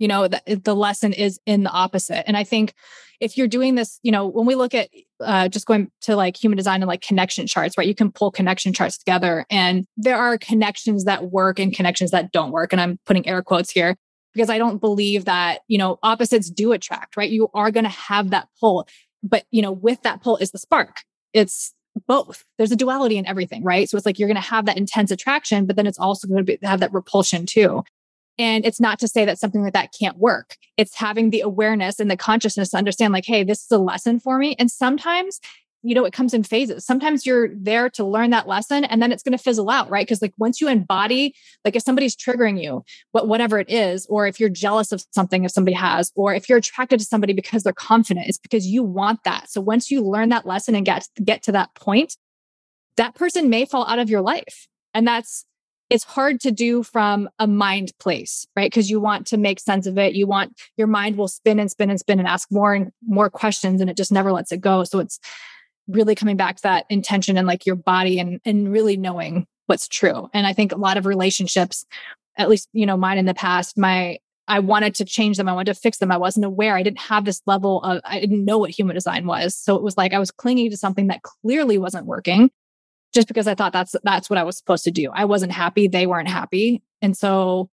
You know, the, the lesson is in the opposite. And I think if you're doing this, you know, when we look at uh, just going to like human design and like connection charts, right? You can pull connection charts together and there are connections that work and connections that don't work. And I'm putting air quotes here because I don't believe that, you know, opposites do attract, right? You are going to have that pull, but you know, with that pull is the spark. It's both. There's a duality in everything, right? So it's like, you're going to have that intense attraction, but then it's also going to have that repulsion too. And it's not to say that something like that can't work. It's having the awareness and the consciousness to understand like, hey, this is a lesson for me. And sometimes, you know, it comes in phases. Sometimes you're there to learn that lesson and then it's going to fizzle out, right? Because like once you embody, like if somebody's triggering you, what whatever it is, or if you're jealous of something, if somebody has, or if you're attracted to somebody because they're confident, it's because you want that. So once you learn that lesson and get, get to that point, that person may fall out of your life. And that's, it's hard to do from a mind place, right? Because you want to make sense of it. You want, your mind will spin and spin and spin and ask more and more questions and it just never lets it go. So it's really coming back to that intention and like your body and, and really knowing what's true. And I think a lot of relationships, at least, you know, mine in the past, my, I wanted to change them. I wanted to fix them. I wasn't aware. I didn't have this level of, I didn't know what human design was. So it was like, I was clinging to something that clearly wasn't working. Just because I thought that's, that's what I was supposed to do. I wasn't happy. They weren't happy. And so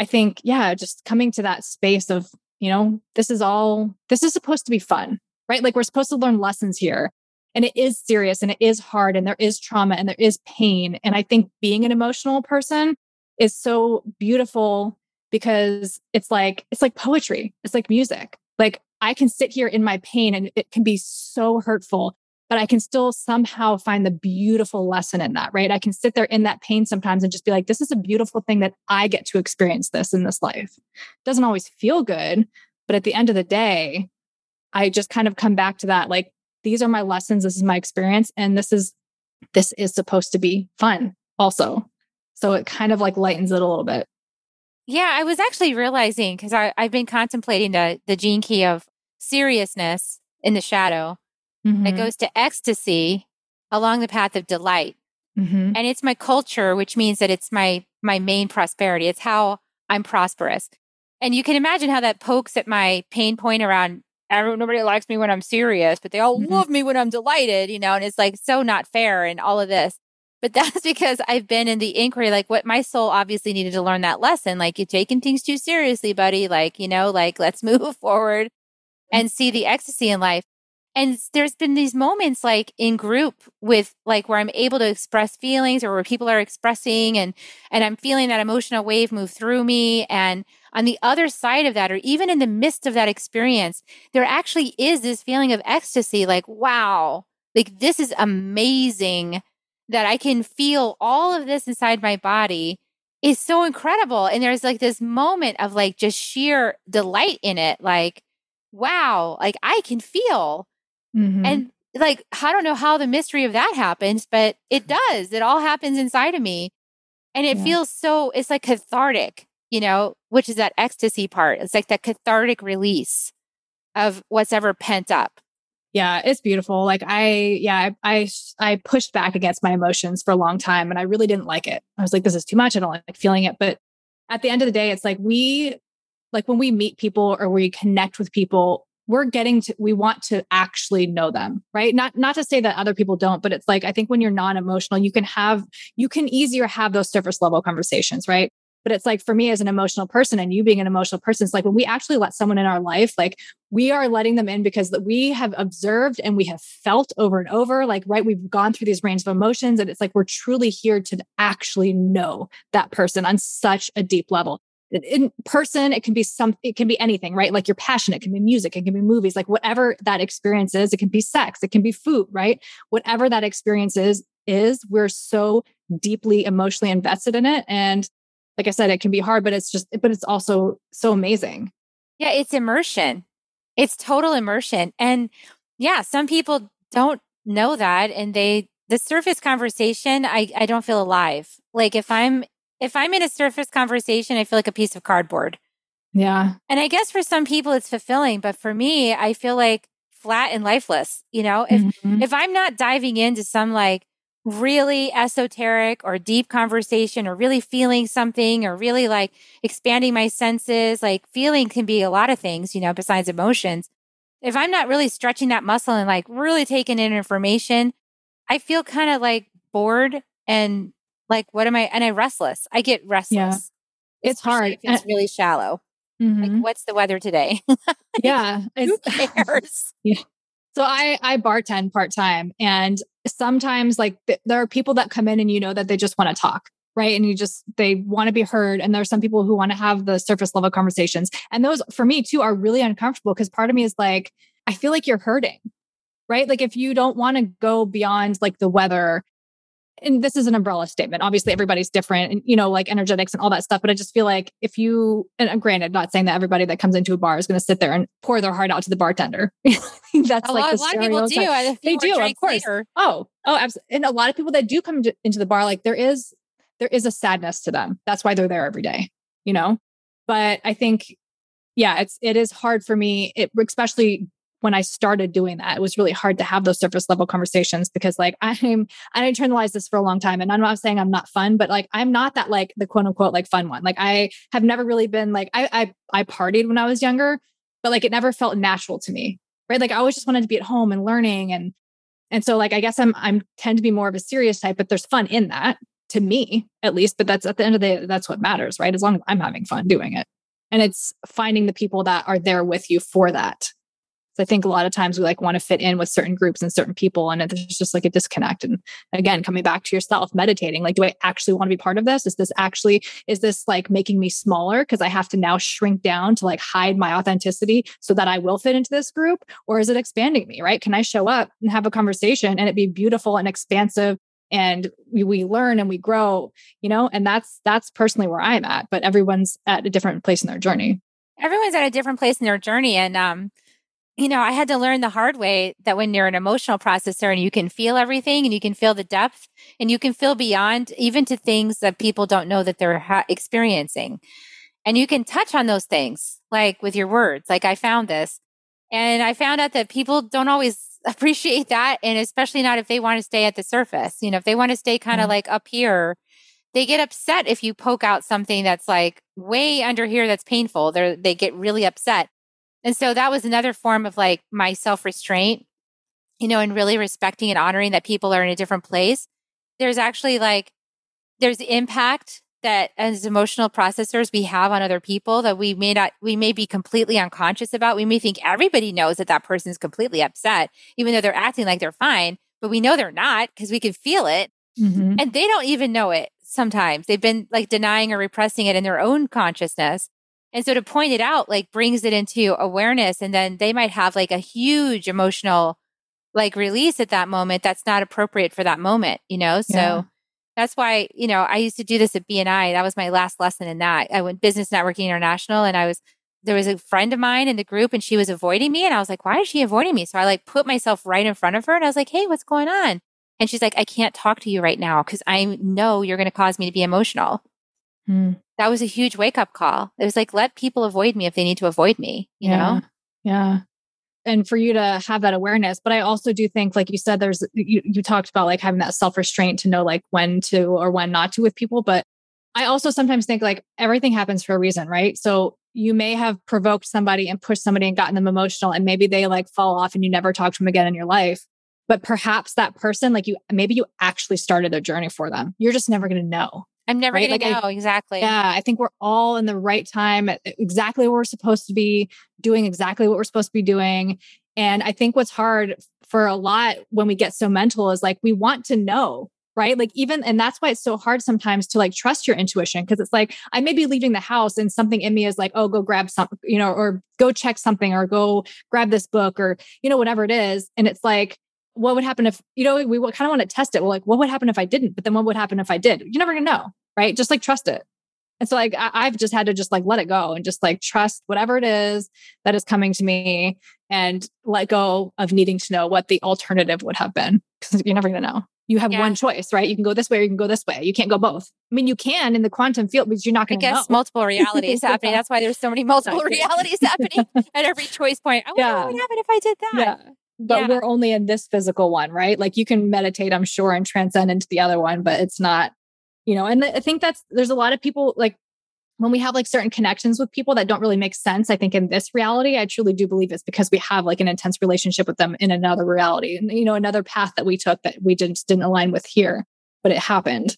I think, yeah, just coming to that space of, you know, this is all, this is supposed to be fun, right? Like we're supposed to learn lessons here and it is serious and it is hard and there is trauma and there is pain. And I think being an emotional person is so beautiful because it's like, it's like poetry. It's like music. Like I can sit here in my pain and it can be so hurtful, but I can still somehow find the beautiful lesson in that, right? I can sit there in that pain sometimes and just be like, this is a beautiful thing that I get to experience this in this life. It doesn't always feel good, but at the end of the day, I just kind of come back to that. Like, these are my lessons. This is my experience. And this is, this is supposed to be fun also. So it kind of like lightens it a little bit. Yeah. I was actually realizing, cause I, I've been contemplating the, the gene key of seriousness in the shadow. Mm-hmm. It goes to ecstasy along the path of delight. Mm-hmm. And it's my culture, which means that it's my my main prosperity. It's how I'm prosperous. And you can imagine how that pokes at my pain point around, everyone, nobody likes me when I'm serious, but they all mm-hmm. love me when I'm delighted, you know, and it's like so not fair and all of this. But that's because I've been in the inquiry, like what my soul obviously needed to learn that lesson. Like, you're taking things too seriously, buddy. Like, you know, like let's move forward and see the ecstasy in life. And there's been these moments like in group with like where I'm able to express feelings or where people are expressing and and I'm feeling that emotional wave move through me. And on the other side of that, or even in the midst of that experience, there actually is this feeling of ecstasy, like, wow, like this is amazing that I can feel all of this inside my body is so incredible. And there's like this moment of like just sheer delight in it. Like, wow, like I can feel. Mm-hmm. And like, I don't know how the mystery of that happens, but it does. It all happens inside of me. And it yeah. feels so, it's like cathartic, you know, which is that ecstasy part. It's like that cathartic release of what's ever pent up. Yeah, it's beautiful. Like I, yeah, I, I, I pushed back against my emotions for a long time and I really didn't like it. I was like, this is too much. I don't like feeling it. But at the end of the day, it's like we, like when we meet people or we connect with people, we're getting to, we want to actually know them, right? Not, not to say that other people don't, but it's like, I think when you're non-emotional, you can have, you can easier have those surface level conversations, right? But it's like, for me as an emotional person and you being an emotional person, it's like when we actually let someone in our life, like we are letting them in because we have observed and we have felt over and over, like, right, we've gone through these range of emotions and it's like, we're truly here to actually know that person on such a deep level. In person, it can be some, it can be anything, right? Like your passion, it can be music, it can be movies, like whatever that experience is, it can be sex, it can be food, right? Whatever that experience is, is we're so deeply emotionally invested in it. And like I said, it can be hard, but it's just, but it's also so amazing. Yeah. It's immersion. It's total immersion. And yeah, some people don't know that. And they, the surface conversation, I, I don't feel alive. Like if I'm If I'm in a surface conversation, I feel like a piece of cardboard. Yeah. And I guess for some people it's fulfilling, but for me, I feel like flat and lifeless. You know, if mm-hmm. if I'm not diving into some like really esoteric or deep conversation or really feeling something or really like expanding my senses, like feeling can be a lot of things, you know, besides emotions. If I'm not really stretching that muscle and like really taking in information, I feel kind of like bored and like, what am I? And I restless. I get restless. Yeah. It's hard. If it's really shallow. Mm-hmm. Like, what's the weather today? Like, yeah. Who cares? Yeah. So I, I bartend part-time and sometimes like th- there are people that come in and you know that they just want to talk, right? And you just, they want to be heard. And there are some people who want to have the surface level conversations. And those for me too are really uncomfortable because part of me is like, I feel like you're hurting, right? Like if you don't want to go beyond like the weather. And this is an umbrella statement. Obviously, everybody's different and, you know, like energetics and all that stuff. But I just feel like if you, and granted, not saying that everybody that comes into a bar is going to sit there and pour their heart out to the bartender. That's a like lot, a lot of people do. I they do, of course. Later. Oh, oh, absolutely. And a lot of people that do come to, into the bar, like there is, there is a sadness to them. That's why they're there every day, you know? But I think, yeah, it's, it is hard for me, it, especially when I started doing that, it was really hard to have those surface level conversations because like I'm, I internalized this for a long time and I'm not saying I'm not fun, but like, I'm not that like the quote unquote, like fun one. Like I have never really been like, I, I, I partied when I was younger, but like, it never felt natural to me, right? Like I always just wanted to be at home and learning. And, and so like, I guess I'm, I'm tend to be more of a serious type, but there's fun in that to me at least, but that's at the end of the day, that's what matters, right? As long as I'm having fun doing it. And it's finding the people that are there with you for that. So I think a lot of times we like want to fit in with certain groups and certain people and there's just like a disconnect. And again, coming back to yourself, meditating, like, do I actually want to be part of this? Is this actually, is this like making me smaller? Because I have to now shrink down to like hide my authenticity so that I will fit into this group, or is it expanding me, right? Can I show up and have a conversation and it be beautiful and expansive and we, we learn and we grow, you know? And that's, that's personally where I'm at, but everyone's at a different place in their journey. Everyone's at a different place in their journey. And, um, you know, I had to learn the hard way that when you're an emotional processor and you can feel everything and you can feel the depth and you can feel beyond even to things that people don't know that they're ha- experiencing. And you can touch on those things, like with your words, like I found this. And I found out that people don't always appreciate that. And especially not if they want to stay at the surface, you know, if they want to stay kind of mm-hmm. like up here, they get upset if you poke out something that's like way under here that's painful. They're, they get really upset. And so that was another form of like my self-restraint, you know, and really respecting and honoring that people are in a different place. There's actually like, there's impact that as emotional processors we have on other people that we may not, we may be completely unconscious about. We may think everybody knows that that person is completely upset, even though they're acting like they're fine, but we know they're not because we can feel it. Mm-hmm. And they don't even know it sometimes. They've been like denying or repressing it in their own consciousness. And so to point it out, like brings it into awareness, and then they might have like a huge emotional like release at that moment that's not appropriate for that moment, you know? So yeah. That's why, you know, I used to do this at B N I. That was my last lesson in that. I went Business Networking International, and I was, there was a friend of mine in the group and she was avoiding me. And I was like, why is she avoiding me? So I like put myself right in front of her and I was like, hey, what's going on? And she's like, I can't talk to you right now because I know you're going to cause me to be emotional. Hmm. That was a huge wake-up call. It was like, let people avoid me if they need to avoid me, you yeah. know? Yeah. And for you to have that awareness. But I also do think, like you said, there's, you, you talked about like having that self-restraint to know like when to or when not to with people. But I also sometimes think like everything happens for a reason, right? So you may have provoked somebody and pushed somebody and gotten them emotional, and maybe they like fall off and you never talk to them again in your life. But perhaps that person, like you, maybe you actually started their journey for them. You're just never going to know. I'm never right? going like to know. I, exactly. Yeah. I think we're all in the right time, exactly where we're supposed to be, doing exactly what we're supposed to be doing. And I think what's hard for a lot when we get so mental is like, we want to know, right? Like even, and that's why it's so hard sometimes to like trust your intuition. Cause it's like, I may be leaving the house and something in me is like, oh, go grab something, you know, or go check something or go grab this book or, you know, whatever it is. And it's like, what would happen if, you know, we kind of want to test it. Well, like, what would happen if I didn't? But then what would happen if I did? You're never going to know, right? Just like trust it. And so like, I, I've just had to just like, let it go and just like, trust whatever it is that is coming to me and let go of needing to know what the alternative would have been. Cause you're never going to know. You have yeah. one choice, right? You can go this way or you can go this way. You can't go both. I mean, you can in the quantum field, but you're not going to know. I guess multiple realities happening. That's why there's so many multiple realities happening at every choice point. I wonder yeah. what would happen if I did that. Yeah. But yeah. we're only in this physical one, right? Like you can meditate, I'm sure, and transcend into the other one, but it's not, you know, and I think that's, there's a lot of people, like when we have like certain connections with people that don't really make sense, I think in this reality, I truly do believe it's because we have like an intense relationship with them in another reality and, you know, another path that we took that we just didn't align with here, but it happened.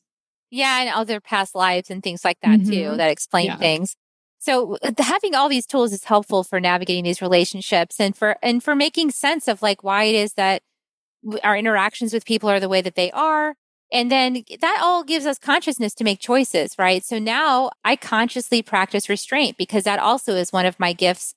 Yeah. And other past lives and things like that mm-hmm. too, that explain yeah. things. So having all these tools is helpful for navigating these relationships and for and for making sense of like why it is that our interactions with people are the way that they are. And then that all gives us consciousness to make choices, right? So now I consciously practice restraint because that also is one of my gifts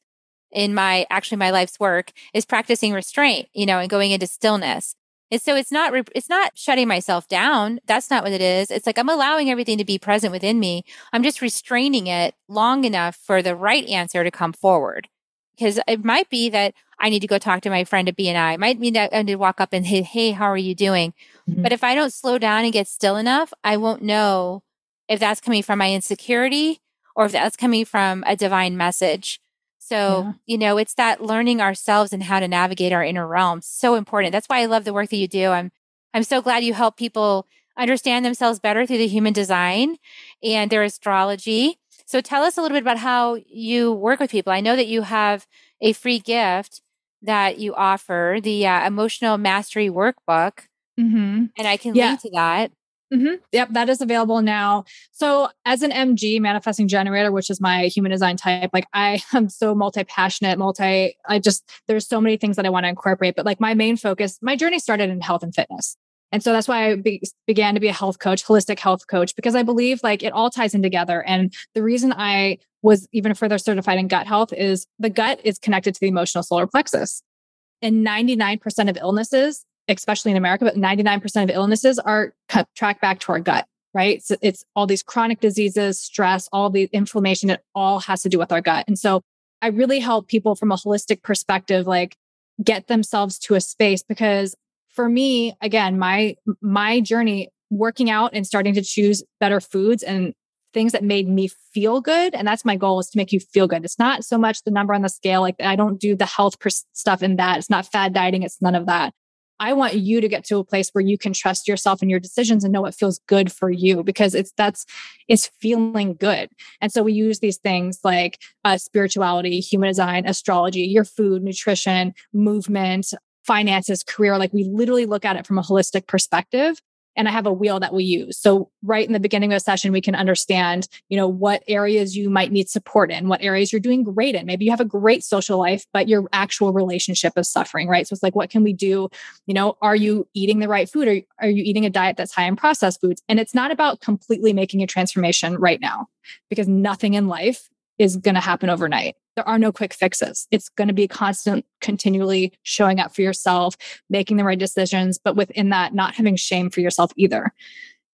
in my, actually my life's work is practicing restraint, you know, and going into stillness. And so it's not, it's not shutting myself down. That's not what it is. It's like, I'm allowing everything to be present within me. I'm just restraining it long enough for the right answer to come forward. Because it might be that I need to go talk to my friend at B N I. It might mean that I need to walk up and say, hey, how are you doing? Mm-hmm. But if I don't slow down and get still enough, I won't know if that's coming from my insecurity or if that's coming from a divine message. So, yeah. you know, it's that learning ourselves and how to navigate our inner realm. So important. That's why I love the work that you do. I'm I'm so glad you help people understand themselves better through the human design and their astrology. So tell us a little bit about how you work with people. I know that you have a free gift that you offer, the uh, Emotional Mastery Workbook, mm-hmm. and I can yeah. link to that. Mm-hmm. Yep. That is available now. So as an M G, manifesting generator, which is my human design type, like I am so multi-passionate, multi, I just, there's so many things that I want to incorporate, but like my main focus, my journey started in health and fitness. And so that's why I be, began to be a health coach, holistic health coach, because I believe like it all ties in together. And the reason I was even further certified in gut health is the gut is connected to the emotional solar plexus, and ninety-nine percent of illnesses, especially in America, but ninety-nine percent of illnesses are tracked back to our gut, right? So it's all these chronic diseases, stress, all the inflammation, it all has to do with our gut. And so I really help people from a holistic perspective, like get themselves to a space, because for me, again, my, my journey working out and starting to choose better foods and things that made me feel good. And that's my goal, is to make you feel good. It's not so much the number on the scale. Like I don't do the health per- stuff in that. It's not fad dieting. It's none of that. I want you to get to a place where you can trust yourself and your decisions and know what feels good for you, because it's, that's, it's feeling good. And so we use these things like uh, spirituality, human design, astrology, your food, nutrition, movement, finances, career. Like we literally look at it from a holistic perspective. and I have a wheel that we use. So right in the beginning of a session, we can understand, you know, what areas you might need support in, what areas you're doing great in. Maybe you have a great social life, but your actual relationship is suffering, right? So it's like, what can we do? You know, are you eating the right food? Or are you eating a diet that's high in processed foods? And it's not about completely making a transformation right now, because nothing in life is going to happen overnight. There are no quick fixes. It's going to be constant, continually showing up for yourself, making the right decisions, but within that, not having shame for yourself either.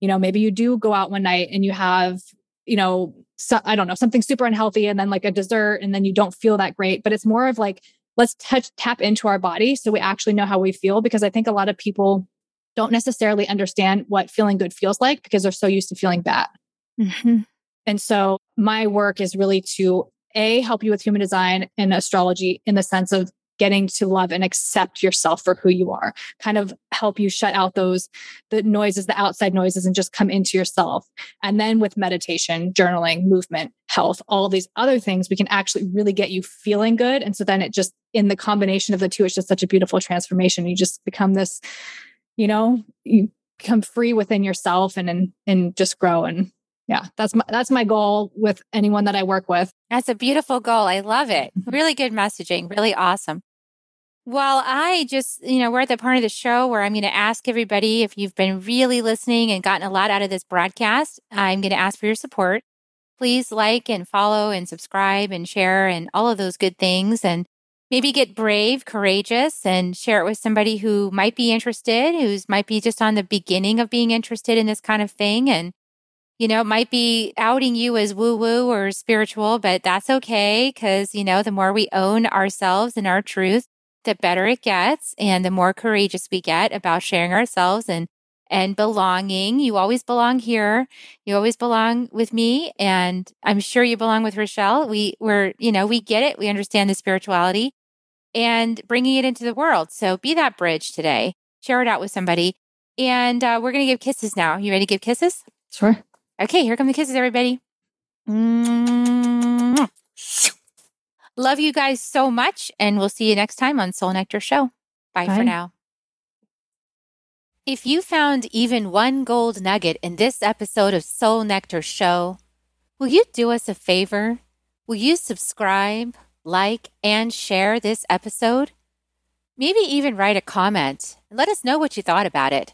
You know, maybe you do go out one night and you have, you know, so, I don't know, something super unhealthy and then like a dessert, and then you don't feel that great, but it's more of like, let's touch, tap into our body so we actually know how we feel. Because I think a lot of people don't necessarily understand what feeling good feels like because they're so used to feeling bad. Mm-hmm. And so my work is really to A, help you with human design and astrology in the sense of getting to love and accept yourself for who you are, kind of help you shut out those, the noises, the outside noises, and just come into yourself. And then with meditation, journaling, movement, health, all of these other things, we can actually really get you feeling good. And so then it just, in the combination of the two, it's just such a beautiful transformation. You just become this, you know, you become free within yourself and, and, and just grow. And yeah, that's my, that's my goal with anyone that I work with. That's a beautiful goal. I love it. Really good messaging. Really awesome. Well, I just, you know, we're at the part of the show where I'm going to ask everybody, if you've been really listening and gotten a lot out of this broadcast, I'm going to ask for your support. Please like and follow and subscribe and share and all of those good things. And maybe get brave, courageous, and share it with somebody who might be interested, who's might be just on the beginning of being interested in this kind of thing. And you know, it might be outing you as woo-woo or spiritual, but that's okay because, you know, the more we own ourselves and our truth, the better it gets and the more courageous we get about sharing ourselves and and belonging. You always belong here. You always belong with me, and I'm sure you belong with Rochelle. We, we're, you know, we get it. We understand the spirituality and bringing it into the world. So be that bridge today. Share it out with somebody. And uh, we're going to give kisses now. You ready to give kisses? Sure. Okay, here come the kisses, everybody. Mm-hmm. Love you guys so much, and we'll see you next time on Soul Nectar Show. Bye, Bye for now. If you found even one gold nugget in this episode of Soul Nectar Show, will you do us a favor? Will you subscribe, like, and share this episode? Maybe even write a comment and let us know what you thought about it.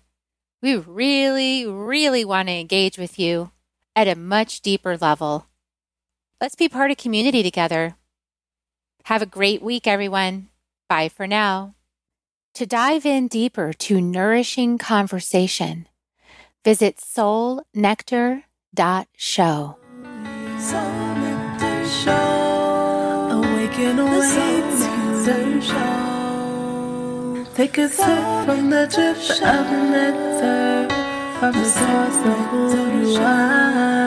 We really, really want to engage with you at a much deeper level. Let's be part of community together. Have a great week, everyone. Bye for now. To dive in deeper to nourishing conversation, visit soul nectar dot show. Soul Nectar Show. Awaken, awaken. Show. Take a sip from the drip of nectar, from the source of who you are.